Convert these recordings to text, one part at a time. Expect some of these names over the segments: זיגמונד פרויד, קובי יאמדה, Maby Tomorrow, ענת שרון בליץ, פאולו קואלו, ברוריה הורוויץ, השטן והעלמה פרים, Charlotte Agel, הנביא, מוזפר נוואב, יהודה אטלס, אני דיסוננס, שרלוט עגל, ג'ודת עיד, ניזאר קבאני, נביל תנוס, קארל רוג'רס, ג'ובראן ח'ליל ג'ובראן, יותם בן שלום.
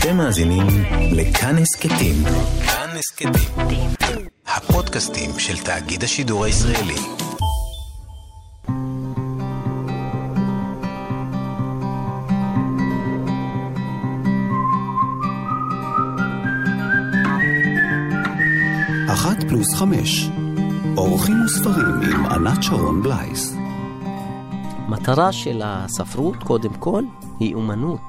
אתם מאזינים לכאן הסכתים. כאן הסכתים. הפודקאסטים של תאגיד השידור הישראלי. אחת פלוס חמש. אורחים וספרים עם ענת שרון בליץ. מטרה של הספרות קודם כל היא אומנות.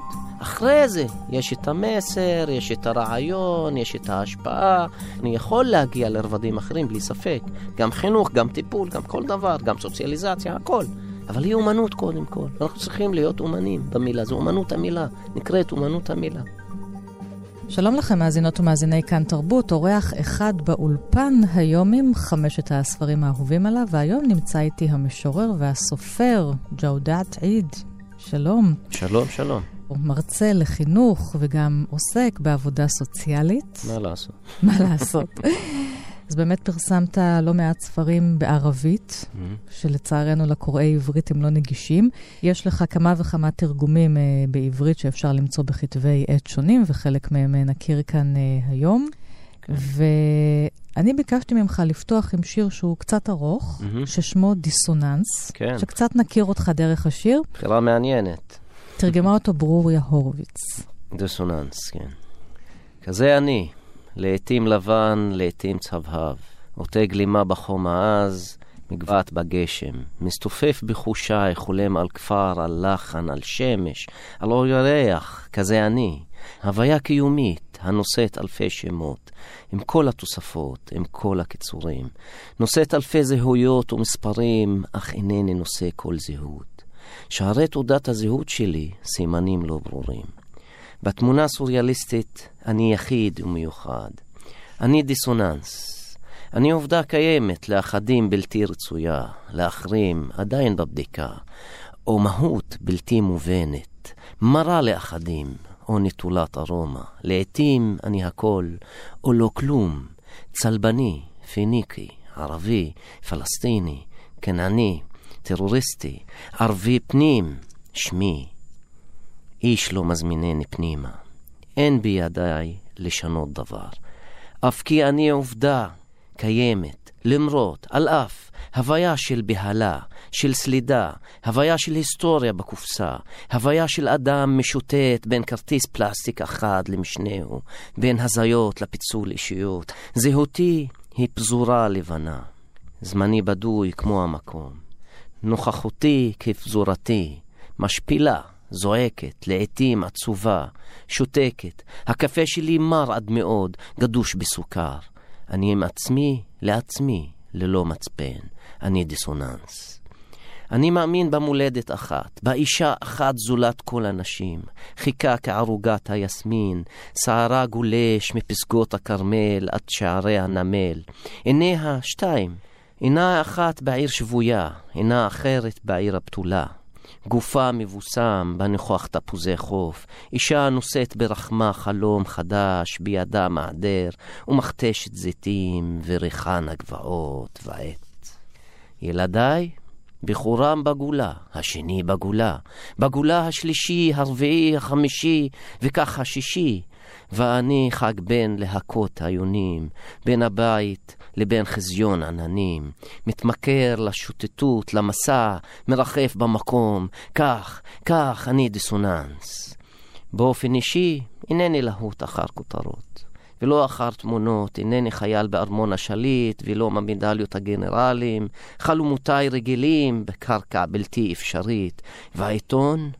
אחרי זה יש את המסר, יש את הרעיון, יש את ההשפעה. אני יכול להגיע לרבדים אחרים בלי ספק. גם חינוך, גם טיפול, גם כל דבר, גם סוציאליזציה, הכל. אבל היא אומנות קודם כל. אנחנו צריכים להיות אומנים במילה. זו אומנות המילה. נקראת אומנות המילה. שלום לכם מאזינות ומאזיני כאן תרבות, אורח אחד באולפן היום עם חמשת הספרים האהובים עליו, והיום נמצא איתי המשורר והסופר ג'ודת עיד. שלום. שלום, שלום. הוא מרצה לחינוך וגם עוסק בעבודה סוציאלית. מה לעשות? מה לעשות? אז באמת פרסמת לא מעט ספרים בערבית, שלצערנו לקוראי עברית הם לא נגישים. יש לך כמה וכמה תרגומים בעברית שאפשר למצוא בכתבי עת שונים, וחלק מהם נכיר כאן היום. ואני ביקשתי ממך לפתוח עם שיר שהוא קצת ארוך, ששמו דיסוננס, שקצת נכיר אותך דרך השיר. בחירה מעניינת. תרגמה אותו ברוריה הורוויץ. דיסוננס, כן. כזה אני. לעתים לבן, לעתים צהוב, עוטה גלימה בחום העז, מגבעת בגשם, מסתופף בחושיי, חולם על כפר, על לחן, על שמש, על אור ירח, כזה אני, הוויה קיומית, הנושאת אלפי שמות, עם כל התוספות, עם כל הקיצורים, נושאת אלפי זהויות ומספרים, אך אינני נושא כל זהות. שערי תעודת הזהות שלי, סימנים לא ברורים. בתמונה סוריאליסטית אני יחיד ומיוחד. אני דיסוננס. אני עובדה קיימת לאחדים בלתי רצויה, לאחרים עדיין בבדיקה, או מהות בלתי מובנת, מרה לאחדים או נטולת ארומה. לעתים אני הכל או לא כלום, צלבני, פיניקי, ערבי, פלסטיני, כנעני, טרוריסטי, ערבי פנים, שמי. איש לא מזמינני פנימה. אין בידיי לשנות דבר. אף כי אני עובדה קיימת, למרות, על אף, הוויה של בהלה, של סלידה, הוויה של היסטוריה בקופסה, הוויה של אדם משוטט בין כרטיס פלסטיק אחד למשנהו, בין הזיות לפיצול אישיות. זהותי היא פזורה לבנה. זמני בדוי כמו המקום. נוכחותי כפזורתי, משפילה. זועקת, לעתים עצובה, שותקת. הקפה שלי מר עד מאוד, גדוש בסוכר. אני עם עצמי, לעצמי, ללא מצפן. אני דיסוננס. אני מאמין במולדת אחת, באישה אחת זולת כל הנשים. חיכה כערוגת היסמין, שערה גולש מפסגות הכרמל עד שערי הנמל. עיניה שתיים, עינה אחת בעיר שבויה, עינה אחרת בעיר הפתולה. גופה מבוסם בניחוח תפוזי חוף, אישה נושאת ברחמה חלום חדש, בידה מעדר ומכתשת זיתים וריחן הגבעות ועת. ילדיי, בחורם בגולה, השני בגולה, בגולה השלישי, הרביעי, החמישי וכך השישי, ואני חג בין להקות היונים, בין הבית לבין חזיון עננים, מתמכר לשוטטות, למסע, מרחף במקום, כך אני דיסוננס. באופן אישי, אינני להוט אחר כותרות, ולא אחר תמונות, אינני חייל בארמון השליט, ולא במדליות הגנרלים, חלומותיי רגילים בקרקע בלתי אפשרית, והעיתון?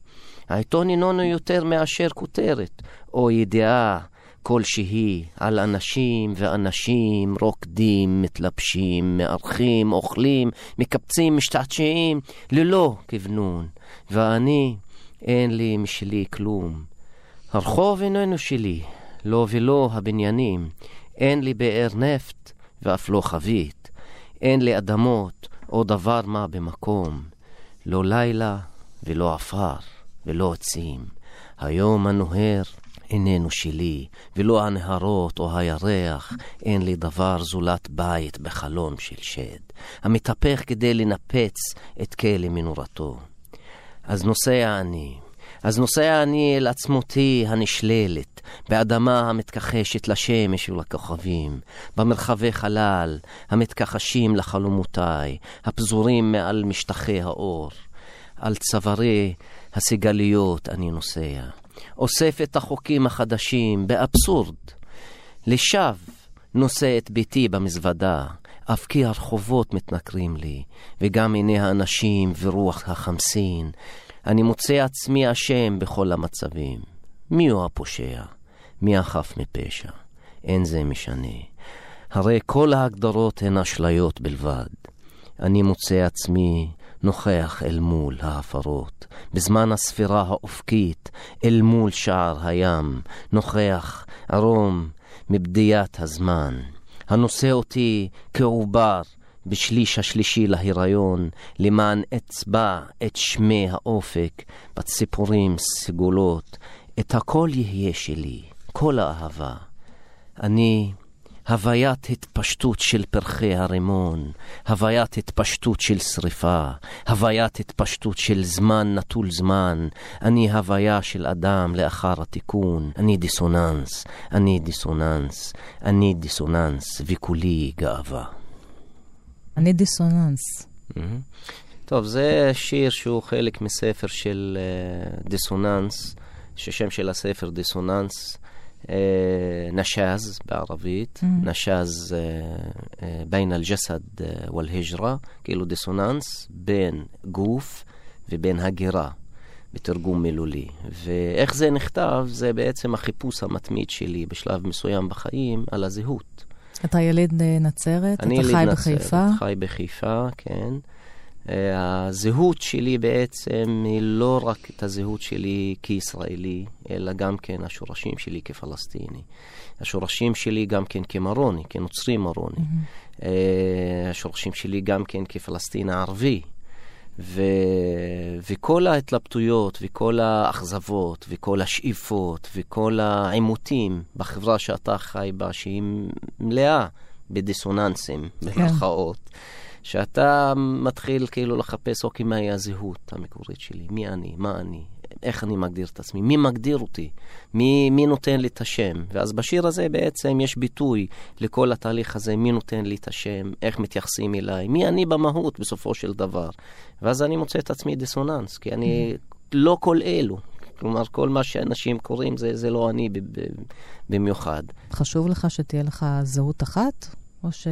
העיתון איננו יותר מאשר כותרת, או ידיעה כלשהי על אנשים ואנשים רוקדים, מתלבשים, מארחים, אוכלים, מקפצים, משתעשעים, ללא כוונון. ואני, אין לי משלי כלום. הרחוב איננו שלי, לא ולא הבניינים. אין לי באר נפט ואף לא חבית. אין לי אדמות או דבר מה במקום. לא לילה ולא עפר. ולא עצים. היום הנוהר איננו שלי, ולא הנהרות או הירח, אין לי דבר זולת בית בחלום של שד, המתהפך כדי לנפץ את כלי מנורתו. אז נוסע אני, אז נוסע אני אל עצמותי הנשללת, באדמה המתכחשת לשמש ולכוכבים, במרחבי חלל, המתכחשים לחלומותיי, הפזורים מעל משטחי האור. על צווארי הסיגליות אני נוסע, אוסף את החוקים החדשים באבסורד. לשב נושא את ביתי במזוודה, אף כי הרחובות מתנכרים לי, וגם עיני האנשים ורוח החמסין. אני מוצא עצמי אשם בכל המצבים. מי הוא הפושע? מי החף מפשע? אין זה משנה. הרי כל ההגדרות הן אשליות בלבד. אני מוצא עצמי נוכח אל מול ההפרות, בזמן הספירה האופקית, אל מול שער הים, נוכח ערום מבדיית הזמן, הנושא אותי כעובר בשליש השלישי להיריון, למען אצבע את שמי האופק, בציפורים סגולות, את הכל יהיה שלי, כל האהבה. אני הוויית התפשטות של פרחי הרימון, הוויית התפשטות של שריפה, הוויית התפשטות של זמן נטול זמן. אני הוויה של אדם לאחר התיקון. אני דיסוננס, אני דיסוננס, אני דיסוננס, וכולי גאווה. אני דיסוננס. טוב, זה שיר שהוא חלק מספר של דיסוננס, ששם של הספר דיסוננס, נשאז בערבית, נשאז בין الجسد والهجرة, כאילו דיסוננס בין גוף ובין הגירה, בתרגום מילולי. ואיך זה נכתב? זה בעצם החיפוש המתמיד שלי בשלב מסוים בחיים על הזהות. אתה ילד נצרת? אתה חי בחיפה? חי בחיפה, כן. הזהות שלי בעצם היא לא רק את הזהות שלי כישראלי, אלא גם כן השורשים שלי כפלסטיני. השורשים שלי גם כן כמרוני, כנוצרי מרוני. השורשים שלי גם כן כפלסטיני ערבי. וכל ההתלבטויות וכל האכזבות וכל השאיפות וכל העימותים בחברה שאתה חי בה, שהיא מלאה בדיסוננסים, במרכאות. שאתה מתחיל כאילו לחפש, אוקיי, מהי הזהות המקורית שלי? מי אני? מה אני? איך אני מגדיר את עצמי? מי מגדיר אותי? מי נותן לי את השם? ואז בשיר הזה בעצם יש ביטוי לכל התהליך הזה, מי נותן לי את השם, איך מתייחסים אליי, מי אני במהות בסופו של דבר. ואז אני מוצא את עצמי דיסוננס, כי אני לא כל אלו. כלומר, כל מה שאנשים קוראים זה לא אני במיוחד. חשוב לך שתהיה לך זהות אחת? ש...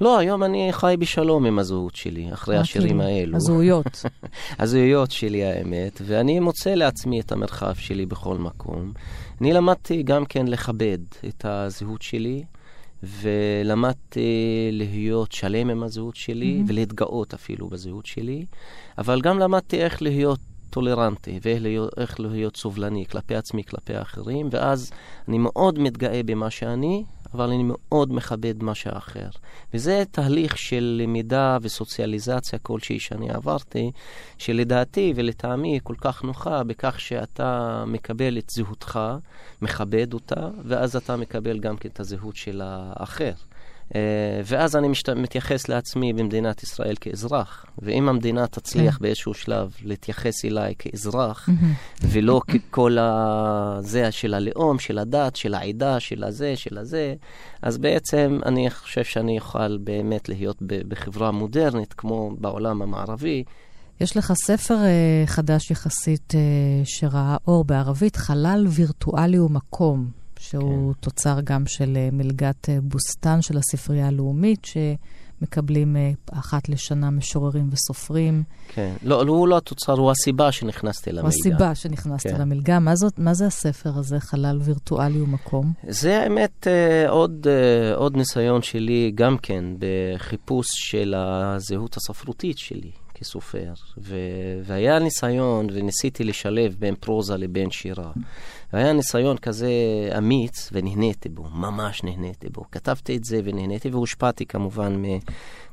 לא, היום אני חי בשלום עם הזהות שלי, אחרי השירים האלו. הזהויות. הזהויות שלי, האמת, ואני מוצא לעצמי את המרחב שלי בכל מקום. אני למדתי גם כן לכבד את הזהות שלי, ולמדתי להיות שלם עם הזהות שלי, ולהתגאות אפילו בזהות שלי, אבל גם למדתי איך להיות טולרנטי, ואיך להיות סובלני כלפי עצמי, כלפי אחרים, ואז אני מאוד מתגאה במה שאני, אבל אני מאוד מכבד מה שאחר. וזה תהליך של למידה וסוציאליזציה כלשהי שאני עברתי, שלדעתי ולטעמי כל כך נוחה, בכך שאתה מקבל את זהותך, מכבד אותה, ואז אתה מקבל גם את הזהות של האחר. ואז אני מתייחס לעצמי במדינת ישראל כאזרח. ואם המדינה תצליח באיזשהו שלב להתייחס אליי כאזרח, ולא ככל זה של הלאום, של הדת, של העידה, של הזה, אז בעצם אני חושב שאני יכול באמת להיות בחברה מודרנית, כמו בעולם המערבי. יש לך ספר חדש יחסית שראה אור בערבית, חלל וירטואלי ומקום. שהוא תוצר גם של מלגת בוסטן של הספרייה הלאומית, שמקבלים אחת לשנה משוררים וסופרים. כן. לא, הוא לא התוצר, הוא הסיבה שנכנסתי למלגה. הסיבה שנכנסתי למלגה. מה זה הספר הזה, חלל וירטואלי ומקום? זה האמת עוד ניסיון שלי גם כן, בחיפוש של הזהות הספרותית שלי. כסופר, והיה ניסיון, וניסיתי לשלב בין פרוזה לבין שירה. והיה ניסיון כזה אמיץ, ונהניתי בו, ממש נהניתי בו. כתבתי את זה ונהניתי, והושפעתי כמובן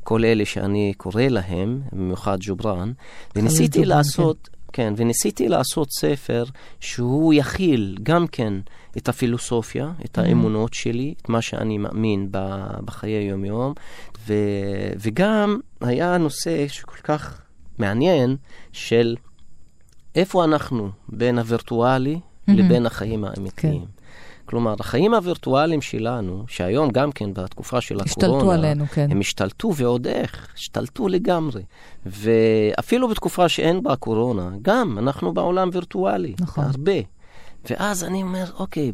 מכל אלה שאני קורא להם, במיוחד ג'ובראן, וניסיתי לעשות... כן, וניסיתי לעשות ספר שהוא יכיל גם כן את הפילוסופיה, את האמונות שלי, את מה שאני מאמין בחיי יום-יום, וגם היה נושא שכל כך מעניין של איפה אנחנו בין הווירטואלי לבין החיים האמיתיים. כלומר, החיים הווירטואליים שלנו, שהיום גם כן בתקופה של הקורונה, השתלטו עלינו, כן. הם השתלטו ועוד איך, השתלטו לגמרי. ואפילו בתקופה שאין בה קורונה, גם אנחנו בעולם וירטואלי, נכון. הרבה. ואז אני אומר, אוקיי,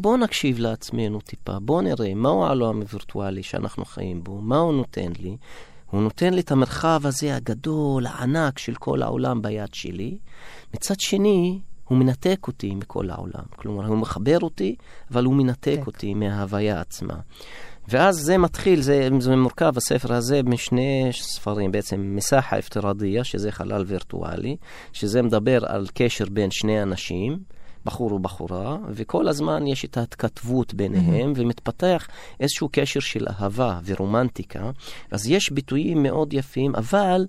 בוא נקשיב לעצמנו טיפה, בוא נראה מהו העולם הווירטואלי שאנחנו חיים בו, מה הוא נותן לי. הוא נותן לי את המרחב הזה הגדול, הענק של כל העולם ביד שלי. מצד שני, הוא מנתק אותי מכל העולם. כלומר, הוא מחבר אותי, אבל הוא מנתק אותי מההוויה עצמה. ואז זה מתחיל, זה מורכב, הספר הזה, משני ספרים, בעצם מסחה אפטרדיה, שזה חלל וירטואלי, שזה מדבר על קשר בין שני אנשים, בחור ובחורה, וכל הזמן יש את ההתכתבות ביניהם, ומתפתח איזשהו קשר של אהבה ורומנטיקה. אז יש ביטויים מאוד יפים, אבל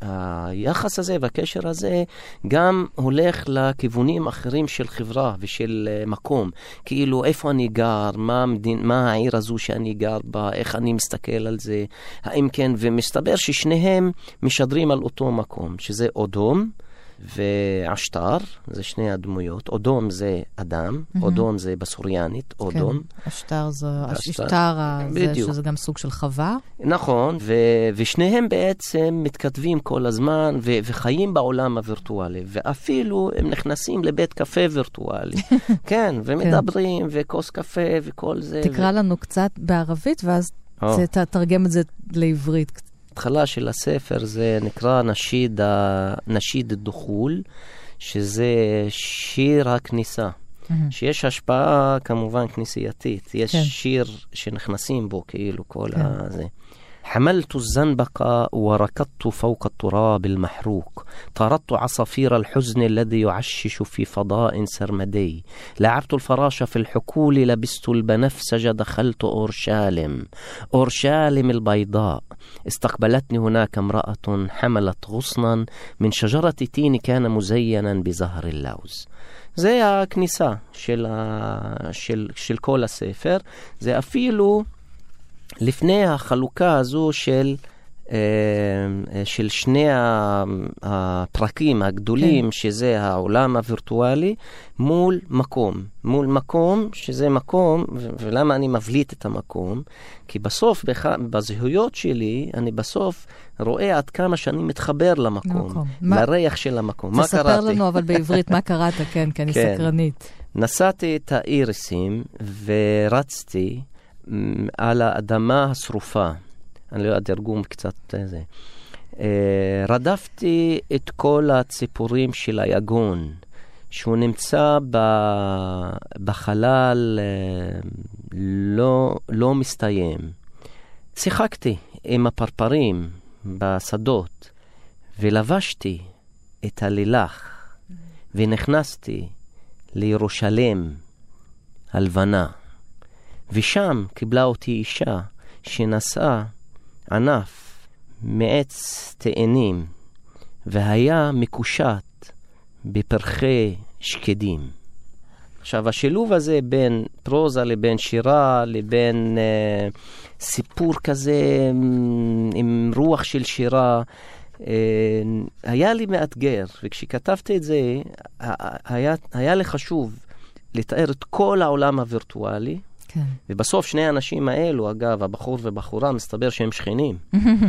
היחס הזה והקשר הזה גם הולך לכיוונים אחרים של חברה ושל מקום. כאילו, איפה אני גר? מה העיר הזו שאני גר בה? איך אני מסתכל על זה? האם כן? ומסתבר ששניהם משדרים על אותו מקום, שזה אודום, ועשתר, זה שני הדמויות. אודום זה אדם, אודום זה בסוריאנית, אודום. עשתר זה, שזה גם סוג של חווה. נכון, ושניהם בעצם מתכתבים כל הזמן, וחיים בעולם הווירטואלי, ואפילו הם נכנסים לבית קפה וירטואלי. כן, ומדברים, וכוס קפה, וכל זה. תקרא לנו קצת בערבית, ואז תתרגם את זה לעברית קצת. התחלה של הספר זה נקרא נשיד דחול, שזה שיר הכניסה. שיש השפעה כמובן כנסייתית. יש שיר שנכנסים בו כאילו כל הזה. حملت الزنبقة وركضت فوق التراب المحروق طردت عصافير الحزن الذي يعشش في فضاء سرمدي لعبت الفراش في الحقول لبست البنفسج دخلت أورشاليم أورشاليم البيضاء استقبلتني هناك امرأة حملت غصنا من شجرة تين كان مزينا بزهر اللوز. זה הכניסה של של כל הספר. זה אפילו לפני החלוקה הזו של שני הפרקים הגדולים, שזה העולם הווירטואלי מול מקום, שזה מקום. ולמה אני מבליט את המקום? כי בסוף בזהויות שלי אני בסוף רואה עד כמה שאני מתחבר למקום, לריח של המקום. מה קראתי? תספר לנו אבל בעברית מה קראת, כן, כי אני סקרנית. נסעתי את האיריסים ורצתי על האדמה השרופה. אני לא יודע, תרגום קצת זה. רדפתי את כל הציפורים של היגון, שהוא נמצא בחלל לא מסתיים. שיחקתי עם הפרפרים בשדות, ולבשתי את הלילך, ונכנסתי לירושלים הלבנה. ושם קיבלה אותי אישה שנשאה ענף מעץ תאנים, והיה מקושט בפרחי שקדים. עכשיו, השילוב הזה בין פרוזה לבין שירה, לבין סיפור כזה עם רוח של שירה, היה לי מאתגר. וכשכתבתי את זה, היה לי חשוב לתאר את כל העולם הווירטואלי, ובסוף שני האנשים האלו, אגב, הבחור ובחורה, מסתבר שהם שכנים.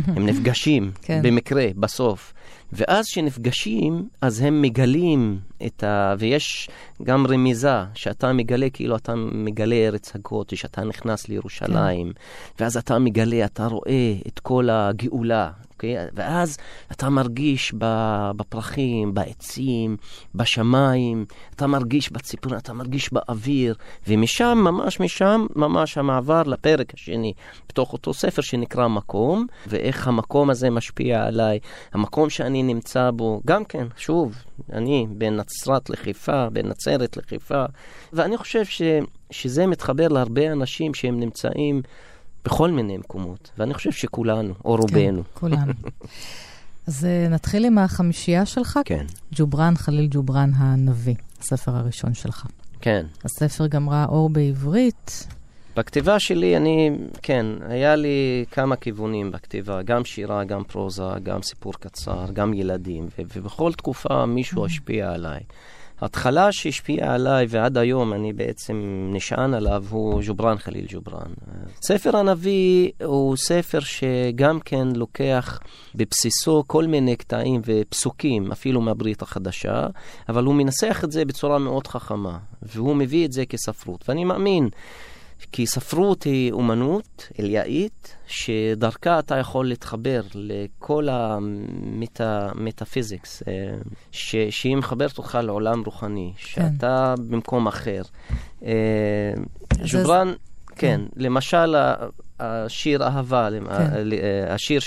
הם נפגשים במקרה, בסוף. ואז שנפגשים, אז הם מגלים ויש גם רמיזה, שאתה מגלה, כאילו אתה מגלה ארץ הגותי, שאתה נכנס לירושלים, ואז אתה מגלה, אתה רואה את כל הגאולה, ואז אתה מרגיש בפרחים, בעצים, בשמיים, אתה מרגיש בציפורים, אתה מרגיש באוויר, ומשם, ממש המעבר לפרק השני, בתוך אותו ספר שנקרא מקום, ואיך המקום הזה משפיע עליי, המקום שאני נמצא בו, גם כן, שוב, אני בין נצרת לחיפה, בין נצרת לחיפה, ואני חושב שזה מתחבר להרבה אנשים שהם נמצאים בכל מיני מקומות, ואני חושב שכולנו, או רובנו. כן, כולנו. אז נתחיל עם החמישייה שלך. כן. ג'ובראן ח'ליל ג'ובראן הנביא, הספר הראשון שלך. כן. הספר גם ראה אור בעברית, בכתיבה שלי, אני, כן, היה לי כמה כיוונים בכתיבה, גם שירה, גם פרוזה, גם סיפור קצר, גם ילדים, ובכל תקופה מישהו השפיע עליי. התחלה שהשפיעה עליי ועד היום אני בעצם נשען עליו הוא ג'ובראן ח'ליל ג'ובראן. ספר הנביא הוא ספר שגם כן לוקח בבסיסו כל מיני קטעים ופסוקים, אפילו מהברית החדשה, אבל הוא מנסח את זה בצורה מאוד חכמה, והוא מביא את זה כספרות. ואני מאמין כי ספרות היא אומנות אליאית שדרכה אתה יכול להתחבר לכל המטאפיזיקס שהיא מחברת אותך לעולם רוחני, שאתה במקום אחר. ג'ובראן, כן, למשל השיר אהבה, השיר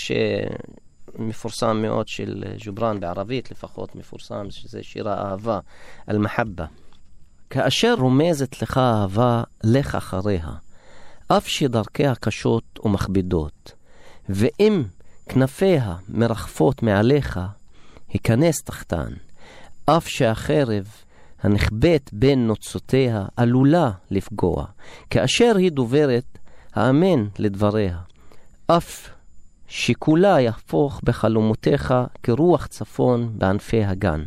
שמפורסם מאוד של ג'ובראן, בערבית לפחות מפורסם, שזה שיר האהבה, אל-מחבה. כאשר רומזת לך אהבה, לך אחריה, אף שדרכיה קשות ומכבידות, ואם כנפיה מרחפות מעליך, היכנס תחתן, אף שהחרב הנחבט בין נוצותיה עלולה לפגוע, כאשר היא דוברת, האמן לדבריה, אף שכולה יהפוך בחלומותיך כרוח צפון בענפי הגן.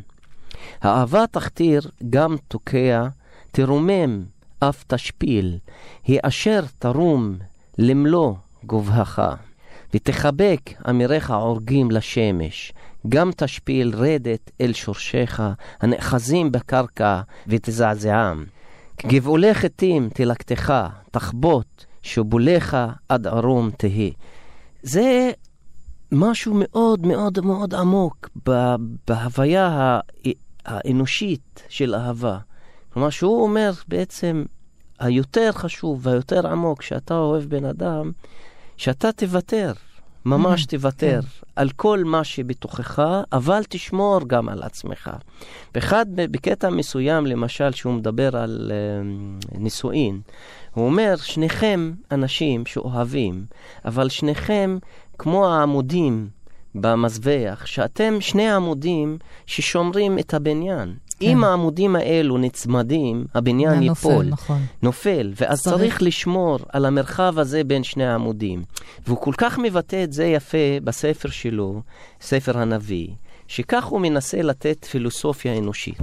האהבה תחתיר גם תוקע, תרומם אף תשפיל, היא אשר תרום למלוא גובהך, ותחבק אמיריך עורגים לשמש, גם תשפיל רדת אל שורשיך הנאחזים בקרקע ותזעזעם, כגבעולי חיטים תלקטך, תחבוט שבוליך עד ערום תהה. זה משהו מאוד מאוד מאוד עמוק בהוויה האנושית של אהבה. כלומר, שהוא אומר בעצם, היותר חשוב והיותר עמוק, שאתה אוהב בן אדם, שאתה תוותר, ממש תוותר, על כל מה שבתוכך, אבל תשמור גם על עצמך. באחד, בקטע מסוים, למשל, שהוא מדבר על נישואין, הוא אומר, שניכם אנשים שאוהבים, אבל שניכם כמו העמודים במזבח, שאתם שני עמודים ששומרים את הבניין. כן. אם העמודים האלו נצמדים, הבניין ייפול. נכון. נופל, ואז צריך לשמור על המרחב הזה בין שני העמודים. והוא כל כך מבטא את זה יפה בספר שלו, ספר הנביא, שכך הוא מנסה לתת פילוסופיה אנושית.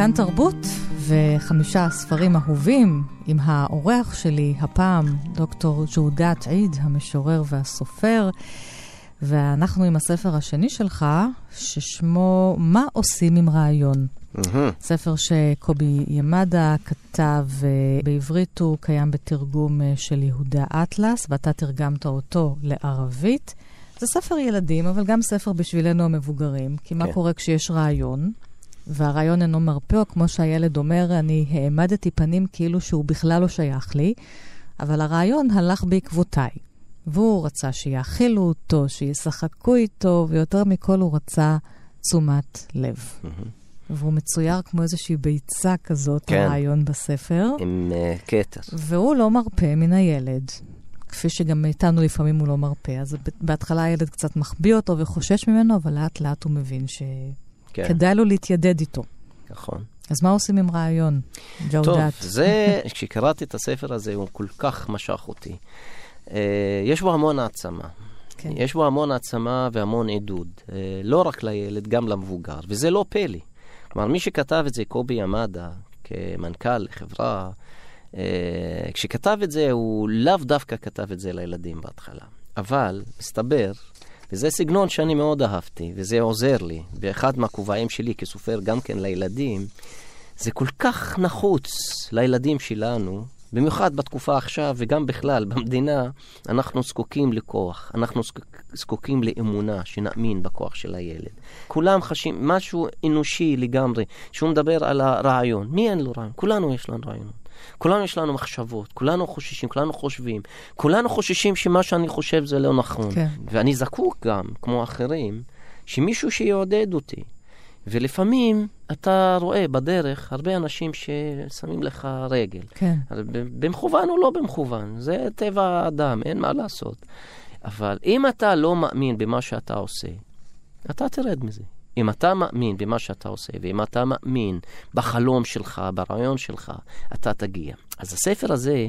כאן תרבות ו5 ספרים אהובים עם האורח שלי הפעם, דוקטור ג'ודת עיד, המשורר והסופר. ואנחנו עם הספר השני שלך, ששמו מה עושים עם רעיון. ספר שקובי יאמדה כתב בעברית, הוא קיים בתרגום של יהודה אטלס, ואתה תרגמת אותו לערבית. זה ספר ילדים, אבל גם ספר בשבילנו המבוגרים, כי מה קורה כשיש רעיון? והרעיון אינו מרפאו, כמו שהילד אומר, אני העמדתי פנים כאילו שהוא בכלל לא שייך לי, אבל הרעיון הלך בעקבותיי. והוא רצה שיאכילו אותו, שישחקו איתו, ויותר מכל הוא רצה תשומת לב. והוא מצויר כמו איזושהי ביצה כזאת, כן. הרעיון בספר. עם קטר. והוא לא מרפא מן הילד. כפי שגם איתנו לפעמים הוא לא מרפא. אז בהתחלה הילד קצת מחביא אותו וחושש ממנו, אבל לאט לאט הוא מבין ש... כן. כדאי לו להתיידד איתו. נכון. אז מה עושים עם רעיון, ג'ודת? טוב, זה, כשקראתי את הספר הזה, הוא כל כך משך אותי. יש בו המון העצמה. כן. יש בו המון העצמה והמון עידוד. לא רק לילד, גם למבוגר. וזה לא פלא. כלומר, מי שכתב את זה, קובי יאמדה, כמנכ"ל חברה, כשכתב את זה, הוא לאו דווקא כתב את זה לילדים בהתחלה. אבל, מסתבר... וזה סגנון שאני מאוד אהבתי, וזה עוזר לי. באחד מהקובעים שלי כסופר גם כן לילדים, זה כל כך נחוץ לילדים שלנו, במיוחד בתקופה עכשיו וגם בכלל במדינה, אנחנו זקוקים לכוח, אנחנו זקוקים לאמונה, שנאמין בכוח של הילד. כולם חשים משהו אנושי לגמרי, שהוא מדבר על הרעיון. מי אין לו רעיון? כולנו יש לנו רעיון. כולנו יש לנו מחשבות, כולנו חוששים, כולנו חושבים, כולנו חוששים שמה שאני חושב זה לא נכון. כן. ואני זקוק גם, כמו אחרים, שמישהו שיעודד אותי. ולפעמים אתה רואה בדרך הרבה אנשים ששמים לך רגל. כן. במכוון או לא במכוון, זה טבע האדם, אין מה לעשות. אבל אם אתה לא מאמין במה שאתה עושה, אתה תרד מזה. אם אתה מאמין במה שאתה עושה, ואם אתה מאמין בחלום שלך, ברעיון שלך, אתה תגיע. אז הספר הזה,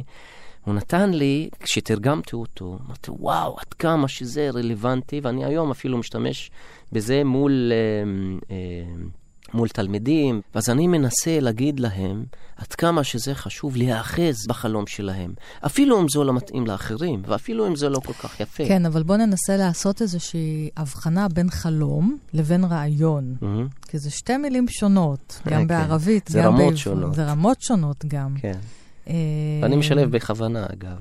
הוא נתן לי, כשתרגמתי אותו, אמרתי, וואו, עד כמה שזה רלוונטי, ואני היום אפילו משתמש בזה מול תלמידים, ואז אני מנסה להגיד להם עד כמה שזה חשוב להיאחז בחלום שלהם, אפילו אם זה לא מתאים לאחרים, ואפילו אם זה לא כל כך יפה. כן, אבל בוא ננסה לעשות איזושהי הבחנה בין חלום לבין רעיון, כי זה שתי מילים שונות, גם בערבית, זה רמות שונות. זה רמות שונות גם. כן. ואני משלב בכוונה, אגב.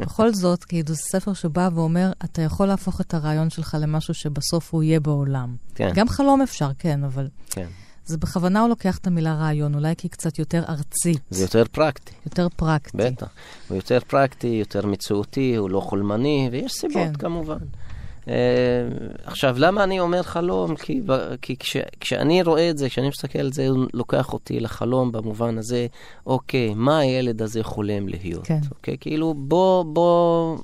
בכל זאת, כי זה ספר שבא ואומר, אתה יכול להפוך את הרעיון שלך למשהו שבסוף הוא יהיה בעולם. כן. גם חלום אפשר, כן, אבל... כן. זה בכוונה הוא לוקח את המילה רעיון, אולי כי היא קצת יותר ארצית. זה יותר פרקטי. יותר פרקטי. בטח. הוא יותר פרקטי, יותר מציאותי, הוא לא חולמני, ויש סיבות כן. כמובן. עכשיו, למה אני אומר חלום? כי כשאני רואה את זה, כשאני מסתכל על זה, הוא לוקח אותי לחלום במובן הזה, אוקיי, מה הילד הזה חולם להיות? אוקיי, כאילו,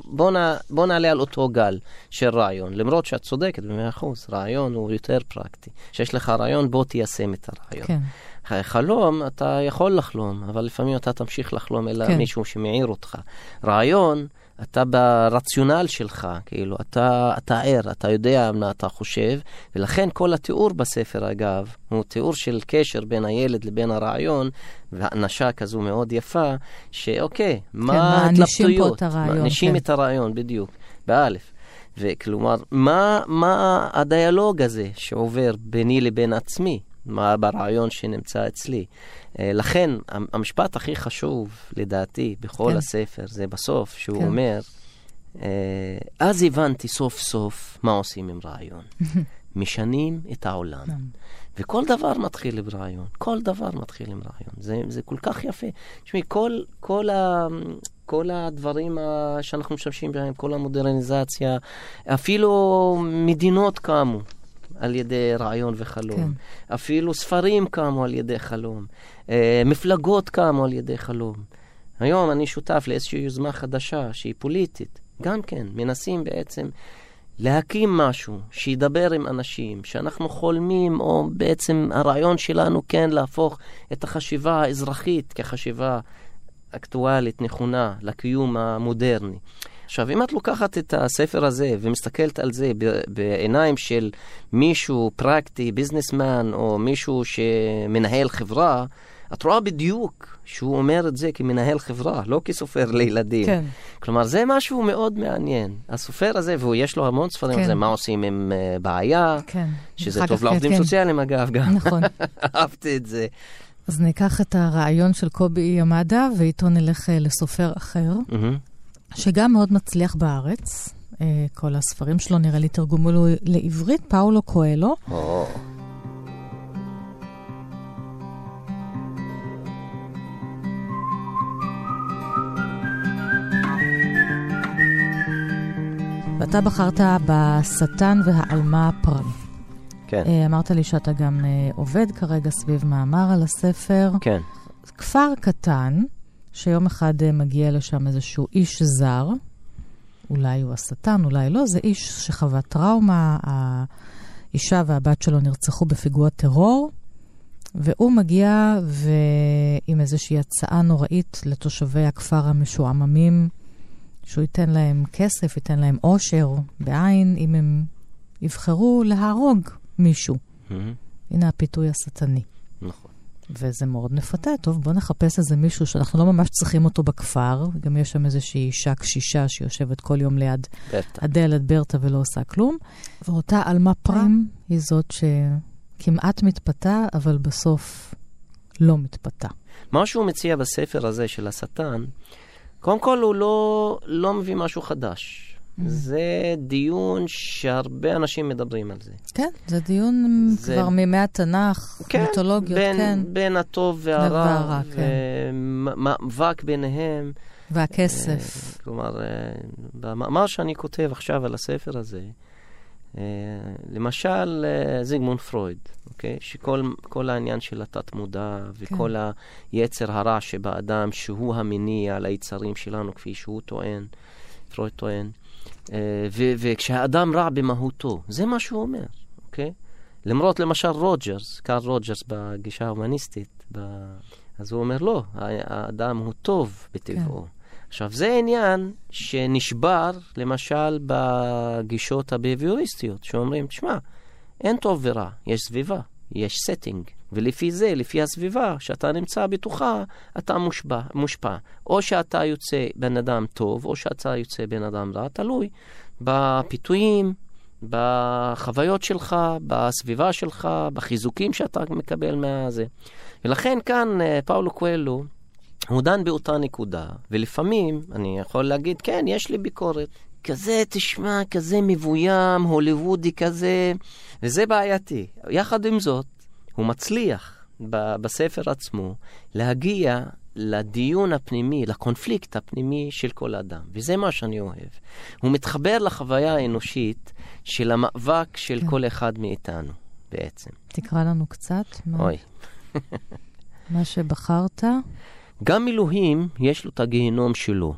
בוא נעלה על אותו גל של רעיון, למרות שאת צודקת ב-100%, רעיון הוא יותר פרקטי. שיש לך רעיון, בוא תיישם את הרעיון. חלום, אתה יכול לחלום, אבל לפעמים אתה תמשיך לחלום, אלא מישהו שמעיר אותך. רעיון, אתה ברציונל שלך, כאילו, אתה ער, אתה יודע מה אתה חושב, ולכן כל התיאור בספר, אגב, הוא תיאור של קשר בין הילד לבין הרעיון, והאנשה כזו מאוד יפה, שאוקיי, מה התלבטויות? מענישים את הרעיון, בדיוק, באלף. וכלומר, מה הדיאלוג הזה שעובר ביני לבין עצמי? מה ברעיון שנמצא אצלי? לכן, המשפט הכי חשוב, לדעתי, בכל הספר, זה בסוף, שהוא אומר, אז הבנתי סוף סוף מה עושים עם רעיון. משנים את העולם. וכל דבר מתחיל ברעיון. כל דבר מתחיל עם רעיון. זה כל כך יפה. תשמעי, כל הדברים שאנחנו משמשים בהם, כל המודרניזציה, אפילו מדינות קמו. על ידי רעיון וחלום. כן. אפילו ספרים קמו על ידי חלום. מפלגות קמו על ידי חלום. היום אני שותף לאיזושהי יוזמה חדשה שהיא פוליטית. גם כן, מנסים בעצם להקים משהו שידבר עם אנשים, שאנחנו חולמים, או בעצם הרעיון שלנו כן להפוך את החשיבה האזרחית כחשיבה אקטואלית, נכונה, לקיום המודרני. עכשיו, אם את לוקחת את הספר הזה ומסתכלת על זה בעיניים של מישהו פרקטי, ביזנסמן, או מישהו שמנהל חברה, את רואה בדיוק שהוא אומר את זה כמנהל חברה, לא כסופר לילדים. כן. כלומר, זה משהו מאוד מעניין. הסופר הזה, והוא יש לו המון ספרים, כן. זה מה עושים עם בעיה, כן. שזה טוב לעובדים סוציאליים, אגב, גם. נכון. אהבתי את זה. אז ניקח את הרעיון של קובי יאמדה, ואיתו נלך לסופר אחר. שגם מאוד מצליח בארץ. כל הספרים שלו נראה לי תרגומו לעברית, פאולו קואלו. ואתה בחרת בשטן והעלמה הפרמי. כן. אמרת לי שאתה גם עובד כרגע סביב מאמר על הספר. כן. כפר קטן. שיום אחד מגיע לשם איזשהו איש זר, אולי הוא השטן, אולי לא, זה איש שחווה טראומה, האישה והבת שלו נרצחו בפיגוע טרור, והוא מגיע עם איזושהי הצעה נוראית לתושבי הכפר המשועממים, שהוא ייתן להם כסף, ייתן להם עושר בעין, אם הם יבחרו להרוג מישהו. הנה הפיתוי השטני. נכון. וזה מאוד מפתה, טוב, בוא נחפש איזה מישהו שאנחנו לא ממש צריכים אותו בכפר, גם יש שם איזושהי אישה קשישה שיושבת כל יום ליד הדלת ברטה ולא עושה כלום, ואותה עלמה פרם היא זאת שכמעט מתפתה, אבל בסוף לא מתפתה. מה שהוא מציע בספר הזה של השטן, קודם כל הוא לא מביא משהו חדש. זה דיון שהרבה אנשים מדברים על זה. כן, זה דיון כבר מימי התנ"ך, מיתולוגיות, כן. בין הטוב והרע, ומאבק ביניהם. והכסף. כלומר, במאמר שאני כותב עכשיו על הספר הזה, למשל, זיגמונד פרויד, אוקיי? שכל העניין של התת-מודע וכל היצר הרע שבאדם, שהוא המניע על היצרים שלנו, כפי שהוא טוען, פרויד טוען, וכשהאדם רע במהותו, זה מה שהוא אומר, אוקיי? למרות למשל רוג'רס, קארל רוג'רס בגישה ההומניסטית, אז הוא אומר לא, האדם הוא טוב בטבעו. עכשיו, זה עניין שנשבר למשל בגישות הביביוריסטיות, שאומרים, תשמע, אין טוב ורע, יש סביבה, יש סטינג. ולפי זה, לפי הסביבה שאתה נמצא בתוכה, אתה מושפע. או שאתה יוצא בן אדם טוב, או שאתה יוצא בן אדם רע, תלוי בפיתויים, בחוויות שלך, בסביבה שלך, בחיזוקים שאתה מקבל מהזה. ולכן כאן פאולו קואלו, הוא דן באותה נקודה, ולפעמים אני יכול להגיד, כן, יש לי ביקורת. כזה תשמע, כזה מבוים, הוליוודי כזה, וזה בעייתי. יחד עם זאת, הוא מצליח בספר עצמו להגיע לדיון הפנימי, לקונפליקט הפנימי של כל אדם. וזה מה שאני אוהב. הוא מתחבר לחוויה האנושית של המאבק של כל אחד מאיתנו, בעצם. תקרא לנו קצת. אוי. מה שבחרת? גם אלוהים יש לו את הגיהנום שלו.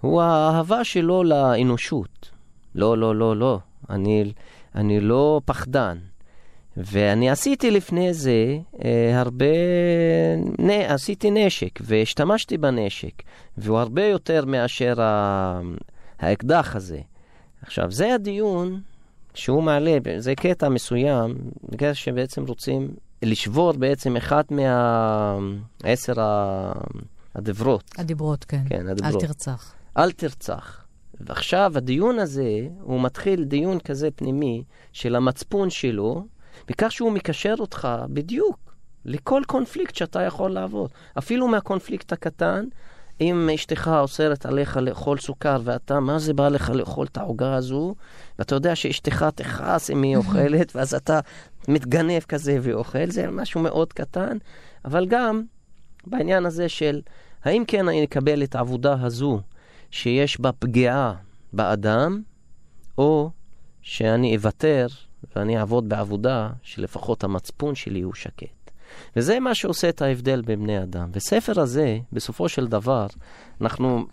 הוא האהבה שלו לאנושות. לא, לא, לא, לא. אני לא פחדן. ואני עשיתי לפני זה עשיתי נשק, והשתמשתי בנשק, והוא הרבה יותר מאשר האקדח הזה. עכשיו, זה הדיון שהוא מעלה, זה קטע מסוים, בגלל שבעצם רוצים לשבור בעצם אחד מה10 הדברות. הדברות, כן. כן, הדברות. אל תרצח. אל תרצח. ועכשיו הדיון הזה, הוא מתחיל דיון כזה פנימי של המצפון שלו, בכך שהוא מקשר אותך בדיוק לכל קונפליקט שאתה יכול לעבוד. אפילו מהקונפליקט הקטן, אם אשתך אוסרת עליך לאכול סוכר, ואתה, מה זה בא לך לאכול את העוגה הזו? ואתה יודע שאשתך תכעס אם היא אוכלת, ואז אתה מתגנב כזה ואוכל. זה משהו מאוד קטן. אבל גם בעניין הזה של, האם כן אני אקבל את העבודה הזו, שיש בה פגיעה באדם, או שאני אוותר, ואני אעבוד בעבודה שלפחות המצפון שלי הוא שקט. וזה מה שעושה את ההבדל בבני אדם. וספר הזה, בסופו של דבר, אנחנו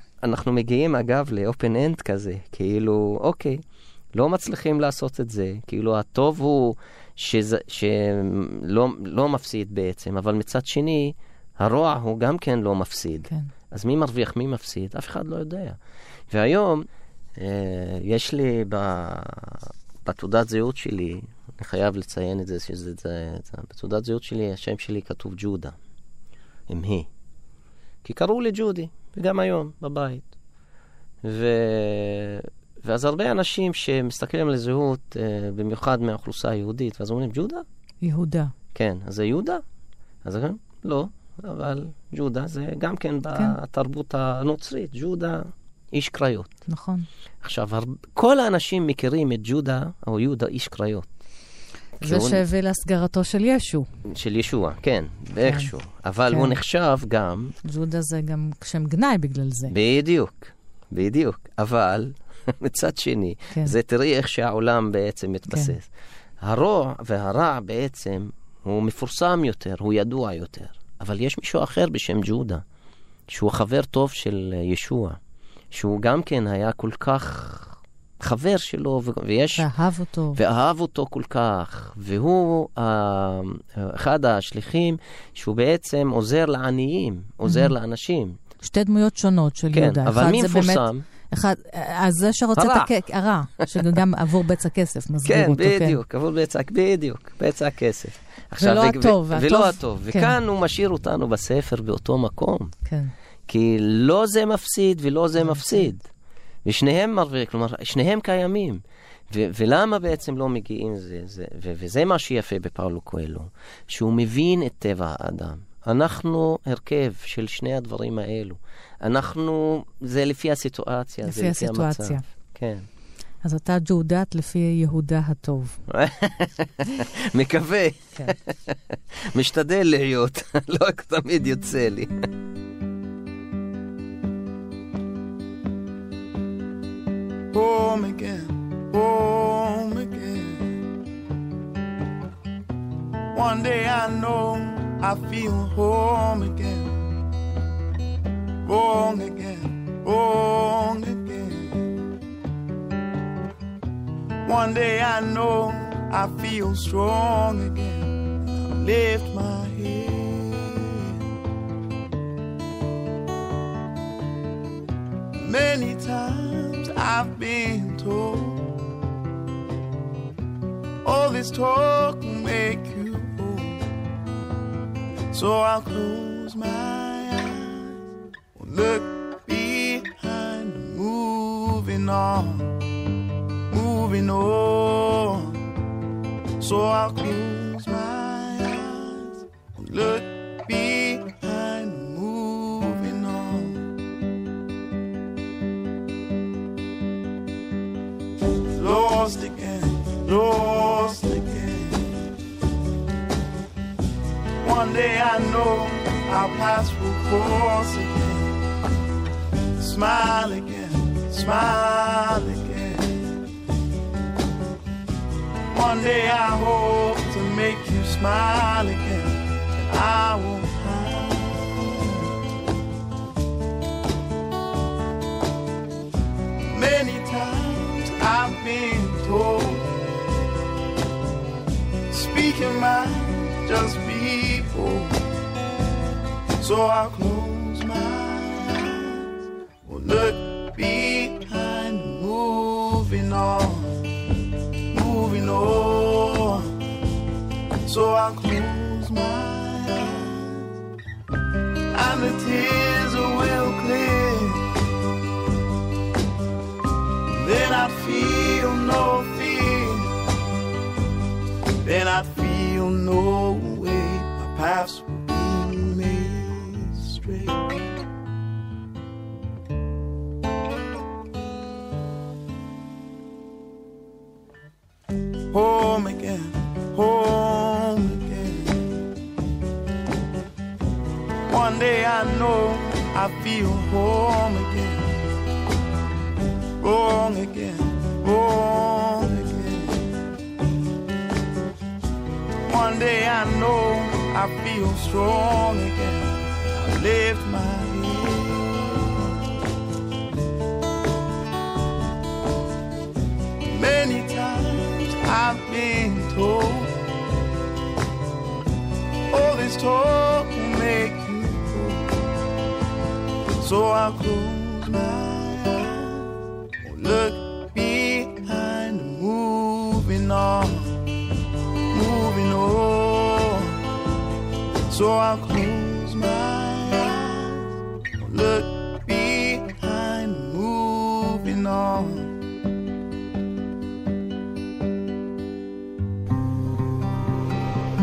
מגיעים אגב ל-open-end כזה, כאילו, אוקיי, לא מצליחים לעשות את זה, כאילו הטוב הוא שלא מפסיד בעצם, אבל מצד שני, הרוע הוא גם כן לא מפסיד. כן. אז מי מרוויח, מי מפסיד? אף אחד לא יודע. והיום, יש לי בתעודת זהות שלי, אני חייב לציין את זה, בתעודת זהות שלי, השם שלי כתוב ג'ודה, עם היא. כי קראו לי ג'ודי, וגם היום, בבית. ואז הרבה אנשים שמסתכלים על זהות, במיוחד מהאוכלוסייה היהודית, ואז אומרים, ג'ודה? יהודה. כן, אז זה יהודה? אז כן? לא, אבל ג'ודה זה גם כן בתרבות הנוצרית, ג'ודה איש קריות. נכון. עכשיו, כל האנשים מכירים את ג'ודה, או יהודה, איש קריות. זה שהביא להסגרתו של ישו. של ישוע, כן, ואיכשהו. אבל הוא נחשב גם... ג'ודה זה גם שם גנאי בגלל זה. בדיוק, בדיוק. אבל, מצד שני, זה תראי איך שהעולם בעצם מתבסס. הרוע והרע בעצם, הוא מפורסם יותר, הוא ידוע יותר. אבל יש מישהו אחר בשם ג'ודה, שהוא חבר טוב של ישוע. שהוא גם כן היה כל כך חבר שלו, ואהב אותו כל כך. והוא אחד השליחים שהוא בעצם עוזר לעניים, עוזר לאנשים. שתי דמויות שונות של יהודה. אבל מי מפורסם? אז זה שרוצה את הרע, שגם עבור בצע כסף מסביר אותו. כן, בדיוק, עבור בצע כסף. ולא הטוב. ולא הטוב. וכאן הוא משאיר אותנו בספר באותו מקום. כן. כי לא זה מפסיד ולא זה מפסיד. ושניהם מרוויח, כלומר, שניהם קיימים. ולמה בעצם לא מגיעים זה? וזה מה שיפה בפאולו קואלו, שהוא מבין את טבע האדם. אנחנו הרכב של שני הדברים האלו. אנחנו, זה לפי הסיטואציה, זה לפי המצב. כן. אז אתה ג'ודת לפי יהודה הטוב. מקווה. משתדל להיות. לא תמיד יוצא לי. Home again, home again. One day I know I feel home again. Wrong again, wrong again. One day I know I feel strong again. I lift my head. Many times I've been told all this talk will make you old, so I'll close my eyes, look behind, moving on, so I'll close my eyes, look behind, moving on. Lost again. One day I know our paths will cross again. Smile again, smile again. One day I hope to make you smile again, and I will hide. Many times I've been told, speaking my just people, so I'll close my eyes, will look behind, moving on, moving on, so I'll close my eyes, and the tears will clear, then I feel no fear, then I feel no way, my paths will be made straight. Home again, home again. One day I know I feel home again. Wrong again, wrong again. One day I know I feel strong again. I lift my head. Many times I've been told, all this talk will make you cold. So I'll close my eyes, won't look behind, I'm moving on. Moving on, so I'll close my eyes, look behind, moving on.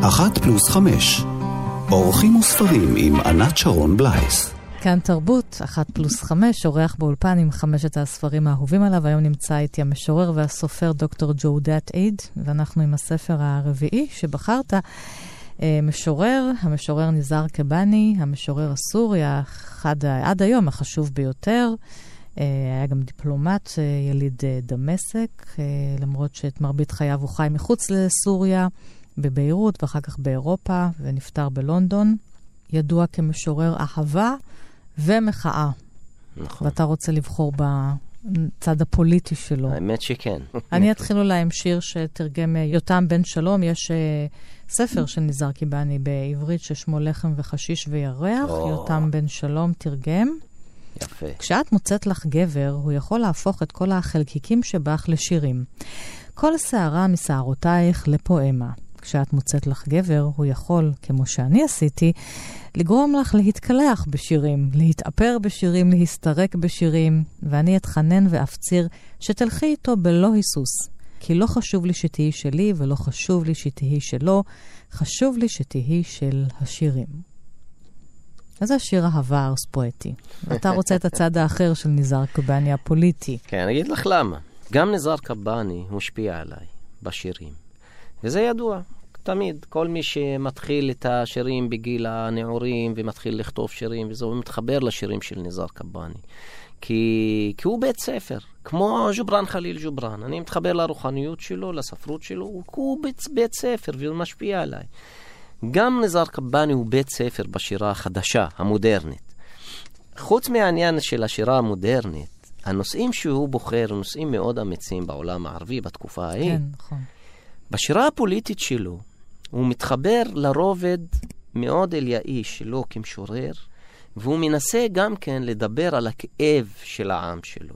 אחת פלוס חמש, אורחים וספרים עם ענת שרון בליץ. כאן תרבות, 1+5, אורח באולפן עם 5 הספרים האהובים עליו. היום נמצא איתי המשורר והסופר דוקטור ג'ודת עיד, ואנחנו עם הספר הרביעי שבחרת. המשורר ניזאר קבאני, המשורר הסורי, עד היום החשוב ביותר. היה גם דיפלומט, יליד דמשק, למרות שאת מרבית חייו הוא חי מחוץ לסוריה, בביירות, ואחר כך באירופה, ונפטר בלונדון. ידוע כמשורר אהבה, ומחאה. נכון. ואתה רוצה לבחור בצד הפוליטי שלו. האמת שכן. אני אתחיל אולי עם שיר שתרגם יותם בן שלום. יש ספר של ניזאר קבאני בעברית ששמו לחם וחשיש וירח. יותם בן שלום תרגם. יפה. כשאת מוצאת לך גבר, הוא יכול להפוך את כל החלקיקים שבך לשירים. כל שערה משערותייך לפואמה. כשאת מוצאת לך גבר, הוא יכול, כמו שאני עשיתי, לגרום לך להתקלח בשירים, להתאפר בשירים, להסתרק בשירים, ואני אתחנן ואפציר שתלכי איתו בלא היסוס. כי לא חשוב לי שתהי שלי, ולא חשוב לי שתהי שלו, חשוב לי שתהי של השירים. אז השיר אהבה ארס-פואטי. ואתה רוצה את הצד האחר של ניזאר קבאני הפוליטי. כן, אני אגיד לך למה. גם ניזאר קבאני משפיע עליי בשירים. וזה ידוע, תמיד. כל מי שמתחיל את השירים בגיל הנעורים ומתחיל לכתוב שירים, וזה הוא מתחבר לשירים של ניזאר קבאני. כי הוא בית ספר, כמו ג'ובראן ח'ליל ג'ובראן. אני מתחבר לרוחניות שלו, לספרות שלו, הוא בית ספר והוא משפיע עליי. גם ניזאר קבאני הוא בית ספר בשירה החדשה, המודרנית. חוץ מהעניין של השירה המודרנית, הנושאים שהוא בוחר, נושאים מאוד אמיצים בעולם הערבי בתקופה ההיא. כן, נכון. בשירה הפוליטית שלו, הוא מתחבר לרובד מאוד אלייאי שלו כמשורר, והוא מנסה גם כן לדבר על הכאב של העם שלו,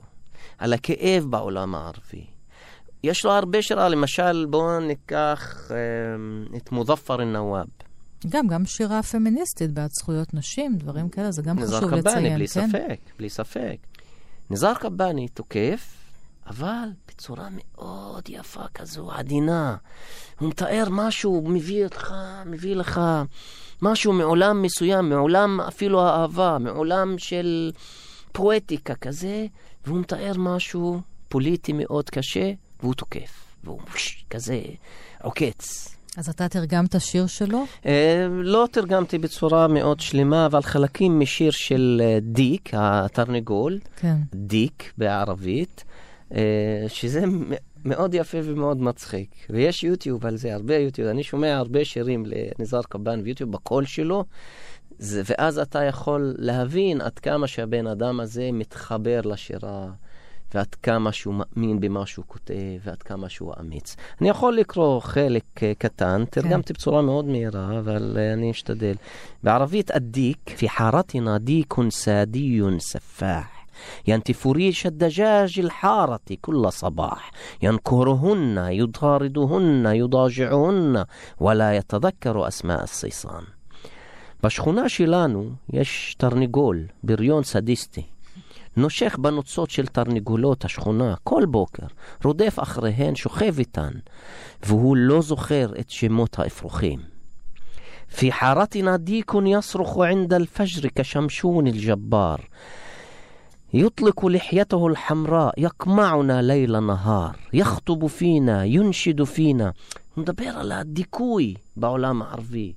על הכאב בעולם הערבי. יש לו הרבה שירה, למשל, בואו ניקח את מוזפר נוואב. גם שירה פמיניסטית, בעד זכויות נשים, דברים כאלה, זה גם חשוב קבאני, לציין. בלי כן? ספק, בלי ספק. ניזאר קבאני תוקף, אבל בצורה מאוד יפה כזו, עדינה. הוא מתאר משהו, מביא לך משהו מעולם מסוים, מעולם אפילו האהבה, מעולם של פואטיקה כזה, והוא מתאר משהו פוליטי מאוד קשה, והוא תוקף, והוא כזה עוקץ. אז אתה תרגמת השיר שלו? לא תרגמתי בצורה מאוד שלמה, אבל חלקים משיר של דיק, התרנגול, כן. דיק בערבית, שזה מאוד יפה ומאוד מצחיק. ויש יוטיוב על זה, הרבה יוטיוב. אני שומע הרבה שירים לניזאר קבאני ביוטיוב בקול שלו, ואז אתה יכול להבין עד כמה שהבן אדם הזה מתחבר לשירה, ועד כמה שהוא מאמין במה שהוא כותב, ועד כמה שהוא אמיץ. אני יכול לקרוא חלק קטן, תרגמתי בצורה מאוד מהירה, אבל אני אשתדל. בערבית אדיק, פי חרתינה דיקון סעדיון ספח. ينتف ريش الدجاج الحارة كل صباح ينكرهن يضاردهن يضاجعهن ولا يتذكر أسماء الصيصان. בשכונה שלנו יש תרנגול בריון סדיסטי, נושך בנוצות של תרנגולות השכונה כל בוקר, רודף אחריהן, שוכב איתן, והוא לא זוכר את שמות האפרוחים. في حارتنا ديك يصرخ عند الفجر كشمشون الجبار يطلق لحيته الحمراء يقمعنا ليل نهار يخطب فينا ينشد فينا. נדבר על הדיכוי בעולם הערבי,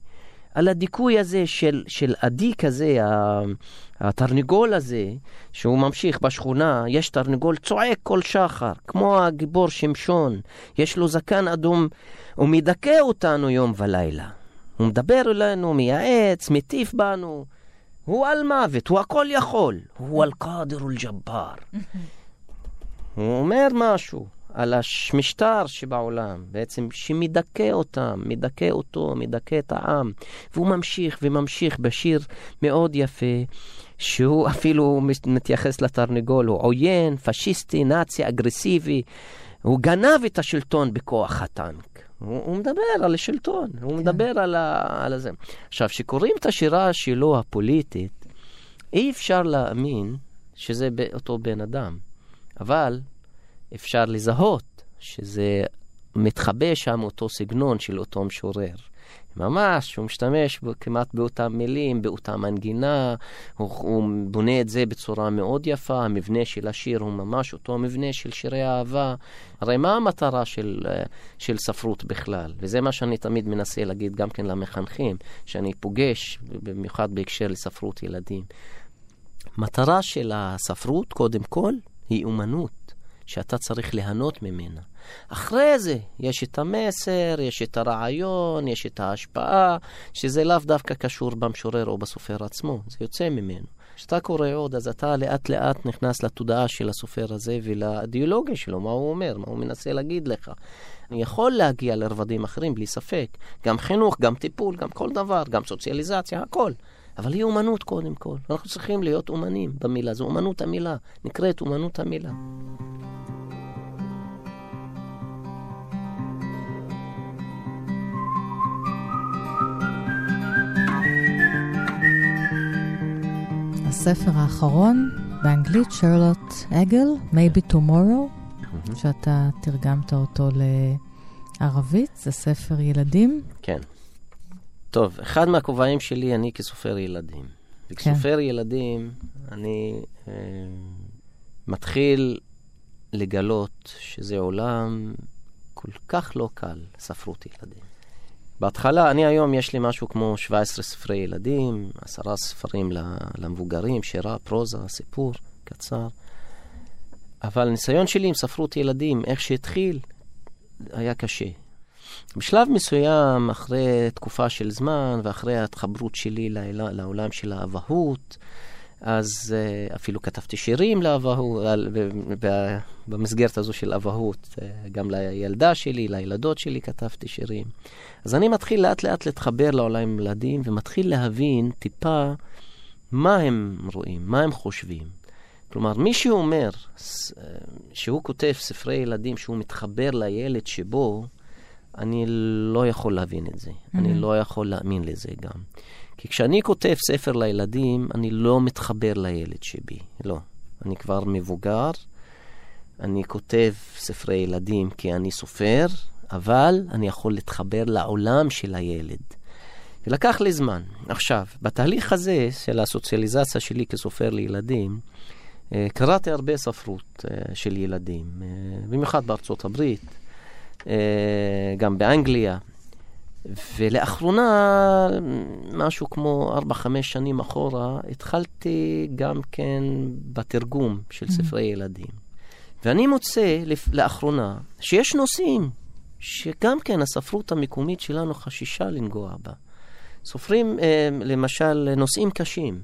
על הדיכוי הזה של הדיק הזה, התרנגול הזה, שהוא ממשיך בשכונה. יש תרנגול צועק כל שחר, כמו הגיבור שמשון, יש לו זקן אדום, הוא מדכא אותנו יום ולילה, הוא מדבר אלינו, מייעץ, מטיף בנו. הוא על מוות, הוא הכל יכול, הוא על קאדר ולג'בר. הוא אומר משהו על המשטר שבעולם, בעצם שמדכא אותם, מדכא אותו, מדכא את העם. והוא ממשיך וממשיך בשיר מאוד יפה, שהוא אפילו מתייחס לתרנגול, הוא עוין, פשיסטי, נאצי, אגרסיבי, הוא גנב את השלטון בכוח הטנק. הוא מדבר על השלטון, הוא מדבר על זה. עכשיו, שקוראים את השירה שלו הפוליטית, אי אפשר להאמין שזה אותו בן אדם, אבל אפשר לזהות שזה מתחבא שם אותו סגנון של אותו משורר. ממש, הוא משתמש כמעט באותם מילים, באותה מנגינה, הוא בונה את זה בצורה מאוד יפה. המבנה של השיר הוא ממש אותו מבנה של שירי אהבה. הרי מה המטרה של ספרות בכלל? וזה מה שאני תמיד מנסה להגיד גם כן למחנכים, שאני פוגש במיוחד בהקשר לספרות ילדים. מטרה של הספרות, קודם כל, היא אומנות. שאתה צריך ליהנות ממנה. אחרי זה יש את המסר, יש את הרעיון, יש את ההשפעה, שזה לאו דווקא קשור במשורר או בסופר עצמו, זה יוצא ממנו. כשאתה קורא עוד, אז אתה לאט לאט נכנס לתודעה של הסופר הזה ולאידיאולוגיה שלו, מה הוא אומר, מה הוא מנסה להגיד לך. אני יכול להגיע לרבדים אחרים בלי ספק, גם חינוך, גם טיפול, גם כל דבר, גם סוציאליזציה, הכל. אבל היא אומנות קודם כל. אנחנו צריכים להיות אומנים במילה. זו אומנות המילה. נקראת אומנות המילה. הספר האחרון, באנגלית, Charlotte Agel, Maby Tomorrow, שאתה תרגמת אותו לערבית. זה ספר ילדים. כן. טוב, אחד מהכובעים שלי, אני כסופר ילדים. וכסופר ילדים, אני מתחיל לגלות שזה עולם כל כך לא קל, ספרות ילדים. בהתחלה, אני היום יש לי משהו כמו 17 ספרי ילדים, 10 ספרים למבוגרים, שירה, פרוזה, סיפור, קצר. אבל הניסיון שלי עם ספרות ילדים, איך שהתחיל, היה קשה. בשלב מסוים, אחרי תקופה של זמן, ואחרי ההתחברות שלי לעולם של האבהות, אז אפילו כתבתי שירים לאבהות, במסגרת הזו של אבהות, גם לילדה שלי, לילדות שלי כתבתי שירים. אז אני מתחיל לאט לאט להתחבר לעולם ילדים, ומתחיל להבין טיפה מה הם רואים, מה הם חושבים. כלומר, מי שאומר שהוא כותב ספרי ילדים, שהוא מתחבר לילד שבו, אני לא יכול להבין את זה. אני לא יכול להאמין לזה גם. כי כשאני כותב ספר לילדים, אני לא מתחבר לילד שבי. לא. אני כבר מבוגר. אני כותב ספרי ילדים כי אני סופר, אבל אני יכול להתחבר לעולם של הילד. ולקח לי זמן. עכשיו, בתהליך הזה של הסוציאליזציה שלי כסופר לילדים, קראתי הרבה ספרות של ילדים, במיוחד בארצות הברית. גם באנגליה, ולאחרונה, משהו כמו 4-5 שנים אחורה, התחלתי גם כן בתרגום של ספרי ילדים. ואני מוצא לאחרונה שיש נושאים שגם כן הספרות המקומית שלנו חשישה לנגוע בה. סופרים, למשל, נושאים קשים,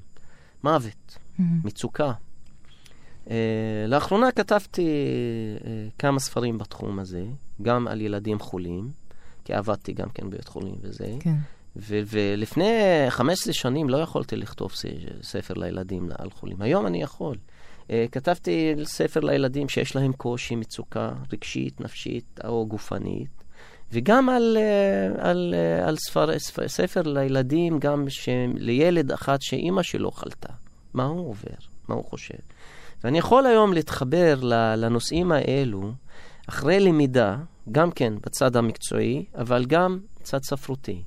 מוות, מצוקה. לאחרונה כתבתי כמה ספרים בתחום הזה, גם על ילדים חולים, כי עבדתי גם כן בית חולים וזה. כן. ולפני 15 שנים לא יכולתי לכתוב ספר לילדים על חולים. היום אני יכול. כתבתי ספר לילדים שיש להם קושי, מצוקה רגשית, נפשית או גופנית, וגם על, על, על ספר לילדים, גם לילד אחד שאימא שלו חלתה. מה הוא עובר? מה הוא חושב? ואני יכול היום להתחבר לנושאים האלו אחרי למידה, גם כן בצד המקצועי, אבל גם בצד ספרותי.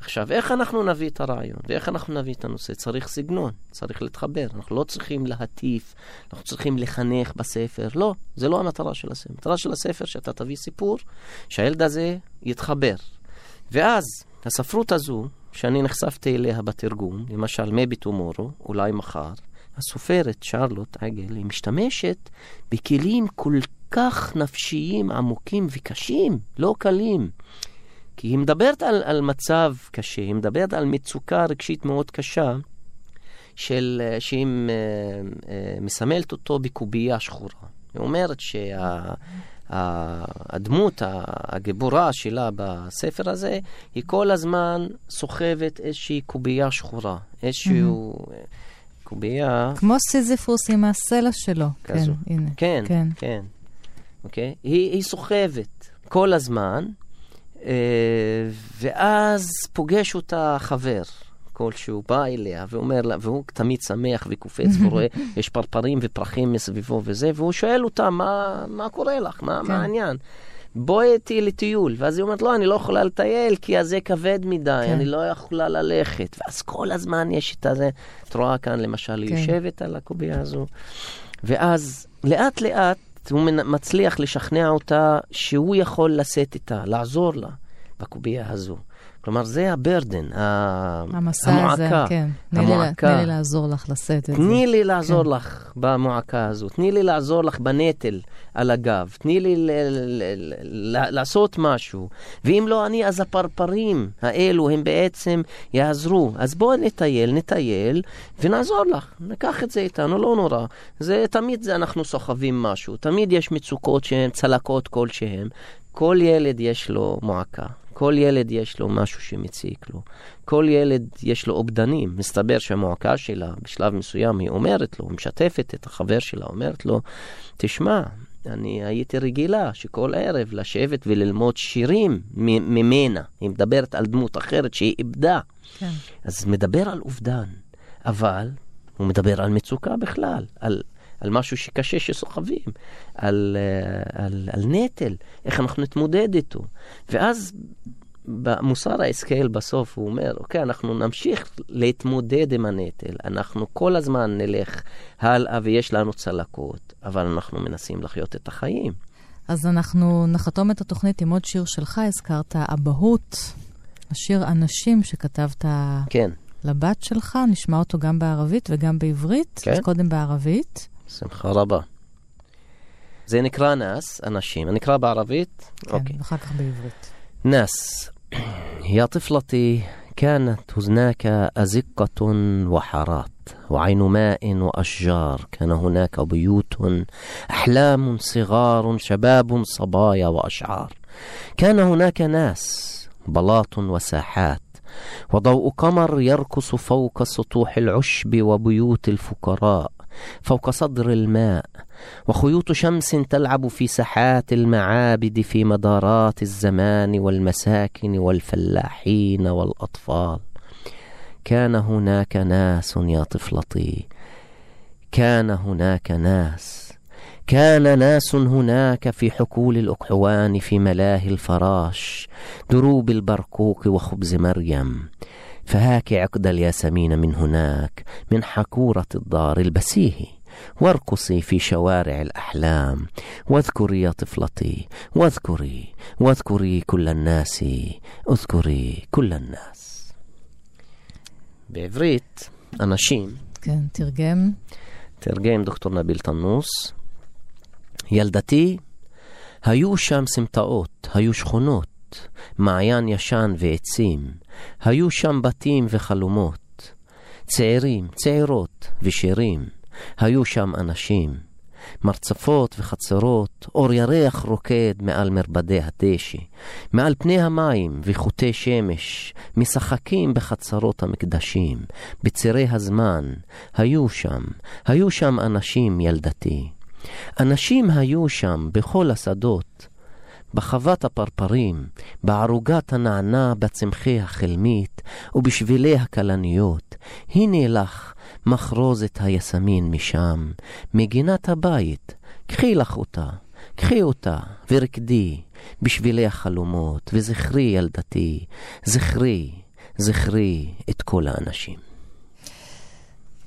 עכשיו, איך אנחנו נביא את הרעיון? ואיך אנחנו נביא את הנושא? צריך סגנון, צריך להתחבר. אנחנו לא צריכים להטיף, אנחנו צריכים לחנך בספר. לא, זה לא המטרה של הספר. המטרה של הספר שאתה תביא סיפור, שהילד הזה יתחבר. ואז, הספרות הזו, שאני נחשפתי אליה בתרגום, למשל, Maby Tomorrow, אולי מחר, הסופרת שרלוט עגל, היא משתמשת בכלים כל כך נפשיים, עמוקים וקשים, לא קלים. כי היא מדברת על מצב קשה, היא מדברת על מצוקה רגשית מאוד קשה, שהיא מסמלת אותו בקובייה שחורה. היא אומרת שהדמות הגיבורה שלה בספר הזה, היא כל הזמן סוחבת איזושהי קובייה שחורה, איזשהו... קובייה... כמו סיזיפוס עם הסלע שלו. כזו. כן, כן, כן. אוקיי? היא סוחבת כל הזמן, ואז פוגש אותה חבר כלשהו, בא אליה ואומר לה, והוא תמיד שמח וקופץ ורואה, יש פרפרים ופרחים מסביבו וזה, והוא שואל אותה, מה קורה לך? מה העניין? בואי איתי לטיול. ואז היא אומרת, לא, אני לא יכולה לטייל, כי זה כבד מדי, אני לא יכולה ללכת. ואז כל הזמן יש את הזה, את רואה כאן למשל, היא יושבת על הקוביה הזו, ואז לאט לאט, הוא מצליח לשכנע אותה שהוא יכול לשאת איתה, לעזור לה בקובייה הזו. כלומר, זה הברדן, המועקה. הזה, כן. תני לי לעזור לך לשאת את זה. תני לי לעזור לך במועקה הזו. תני לי לעזור לך בנטל על הגב. תני לי לעשות משהו. ואם לא אני, אז הפרפרים האלו הם בעצם יעזרו. אז בואו נטייל ונעזור לך. ניקח את זה איתנו, לא נורא. זה, תמיד זה אנחנו סוחבים משהו. תמיד יש מצוקות שהן, צלקות כלשהן. כל ילד יש לו מועקה. כל ילד יש לו משהו שמציק לו. כל ילד יש לו אובדנים. מסתבר שהמועקה שלה, בשלב מסוים, היא אומרת לו, משתפת את החבר שלה, אומרת לו, תשמע, אני הייתי רגילה שכל ערב לשבת וללמוד שירים ממנה. היא מדברת על דמות אחרת שהיא איבדה. כן. אז מדבר על אובדן, אבל הוא מדבר על מצוקה בכלל, על משהו שקשה שסוחבים, על נטל, איך אנחנו נתמודד איתו. ואז במוסר ההשכל בסוף הוא אומר, אוקיי, אנחנו נמשיך להתמודד עם הנטל, אנחנו כל הזמן נלך הלאה ויש לנו צלקות, אבל אנחנו מנסים לחיות את החיים. אז אנחנו נחתום את התוכנית עם עוד שיר שלך, הזכרת אבהות, השיר אנשים שכתבת לבת שלך, נשמע אותו גם בערבית וגם בעברית, אז קודם בערבית. שמחה רבה. זה נקרא נס, אנשים. אני אקרא בערבית? אוקיי. ואחר כך בעברית. נס. יא טפלתי, كانت هناك أزقة وحارات وعين ماء وأشجار كان هناك بيوت أحلام صغار شباب صبايا وأشعار كان هناك ناس بلاط وساحات وضوء قمر يرقص فوق سطوح العشب وبيوت الفقراء فوق صدر الماء وخيوط شمس تلعب في ساحات المعابد في مدارات الزمان والمساكن والفلاحين والأطفال كان هناك ناس يا طفلتي كان هناك ناس كان ناس هناك في حقول الأقحوان في ملاهي الفراش دروب البرقوق وخبز مريم فهاك عقد الياسمين من هناك من حكورة الدار البسيهي وارقصي في شوارع الأحلام واذكري يا طفلتي واذكري واذكري كل الناس اذكري كل الناس. בעברית אנשים. כן, תרגם דוקטור נביל תנוס. ילדתי, היו שם סמטאות, היו שכונות, מעיין ישן ועצים, היו שם בתים וחלומות, צעירים, צעירות ושירים, היו שם אנשים, מרצפות וחצרות, אור ירח רוקד מעל מרבדי הדשא, מעל פני המים וחוטי שמש, משחקים בחצרות המקדשים, בצירי הזמן, היו שם אנשים ילדתי. אנשים היו שם בכל השדות, בחוות הפרפרים, בערוגת הנענה, בצמחי החלמית ובשבילי הקלניות. הנה לך מחרוזת היסמין משם, מגינת הבית, קחי לך אותה, קחי אותה ורקדי בשבילי החלומות, וזכרי ילדתי, זכרי, זכרי את כל האנשים.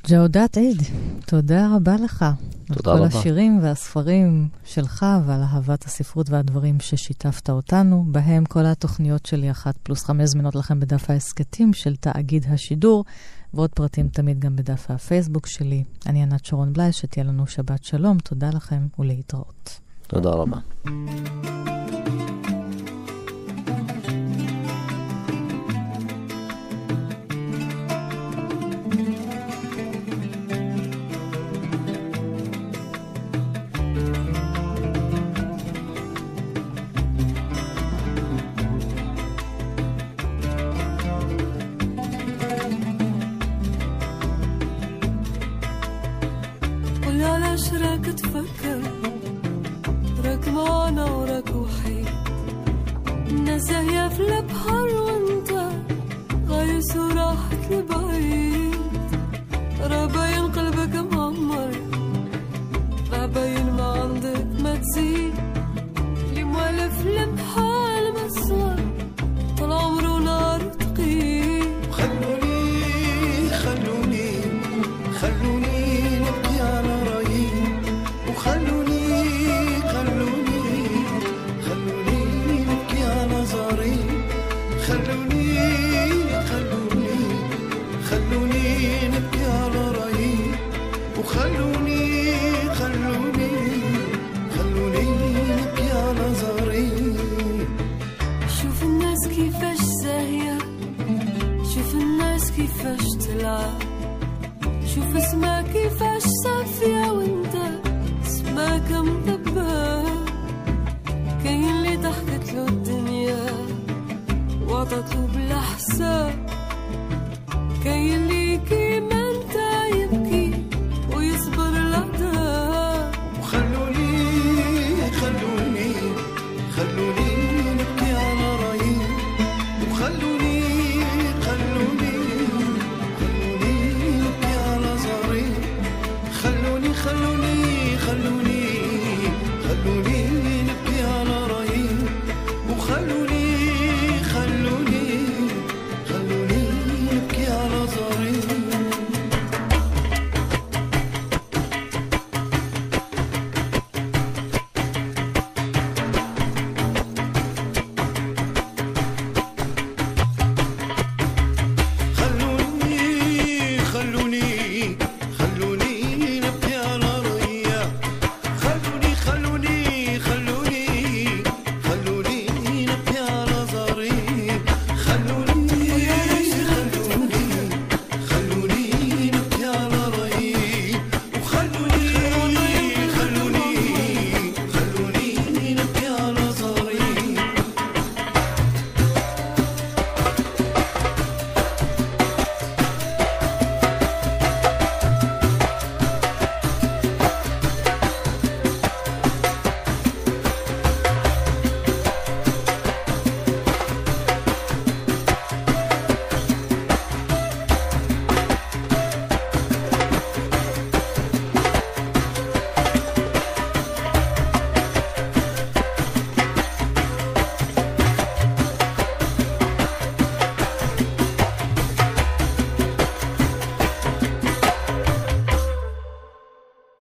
ג'ודת עיד, תודה רבה לך. תודה רבה. על כל השירים והספרים שלך ועל אהבת הספרות והדברים ששיתפת אותנו. בהם כל התוכניות שלי 1+5 זמינות לכם בדף העסקתים של תאגיד השידור, ועוד פרטים תמיד גם בדף הפייסבוק שלי. אני ענת שרון בליץ, שתהיה לנו שבת שלום. תודה לכם ולהתראות. תודה רבה. تفكر ركبان وراك وحيد نزاهية في البحر وانت غايس وراحت لبعيد رباين قلبك مغمر رباين ما عندك ما تزيد اللي موالف لبحال مسوار طول عمره نار وتقيل خلوني خلوني خلوني شوف اسمك كيفاش صافية وانت اسمك مدبا كاين اللي ضحكت له الدنيا وعطت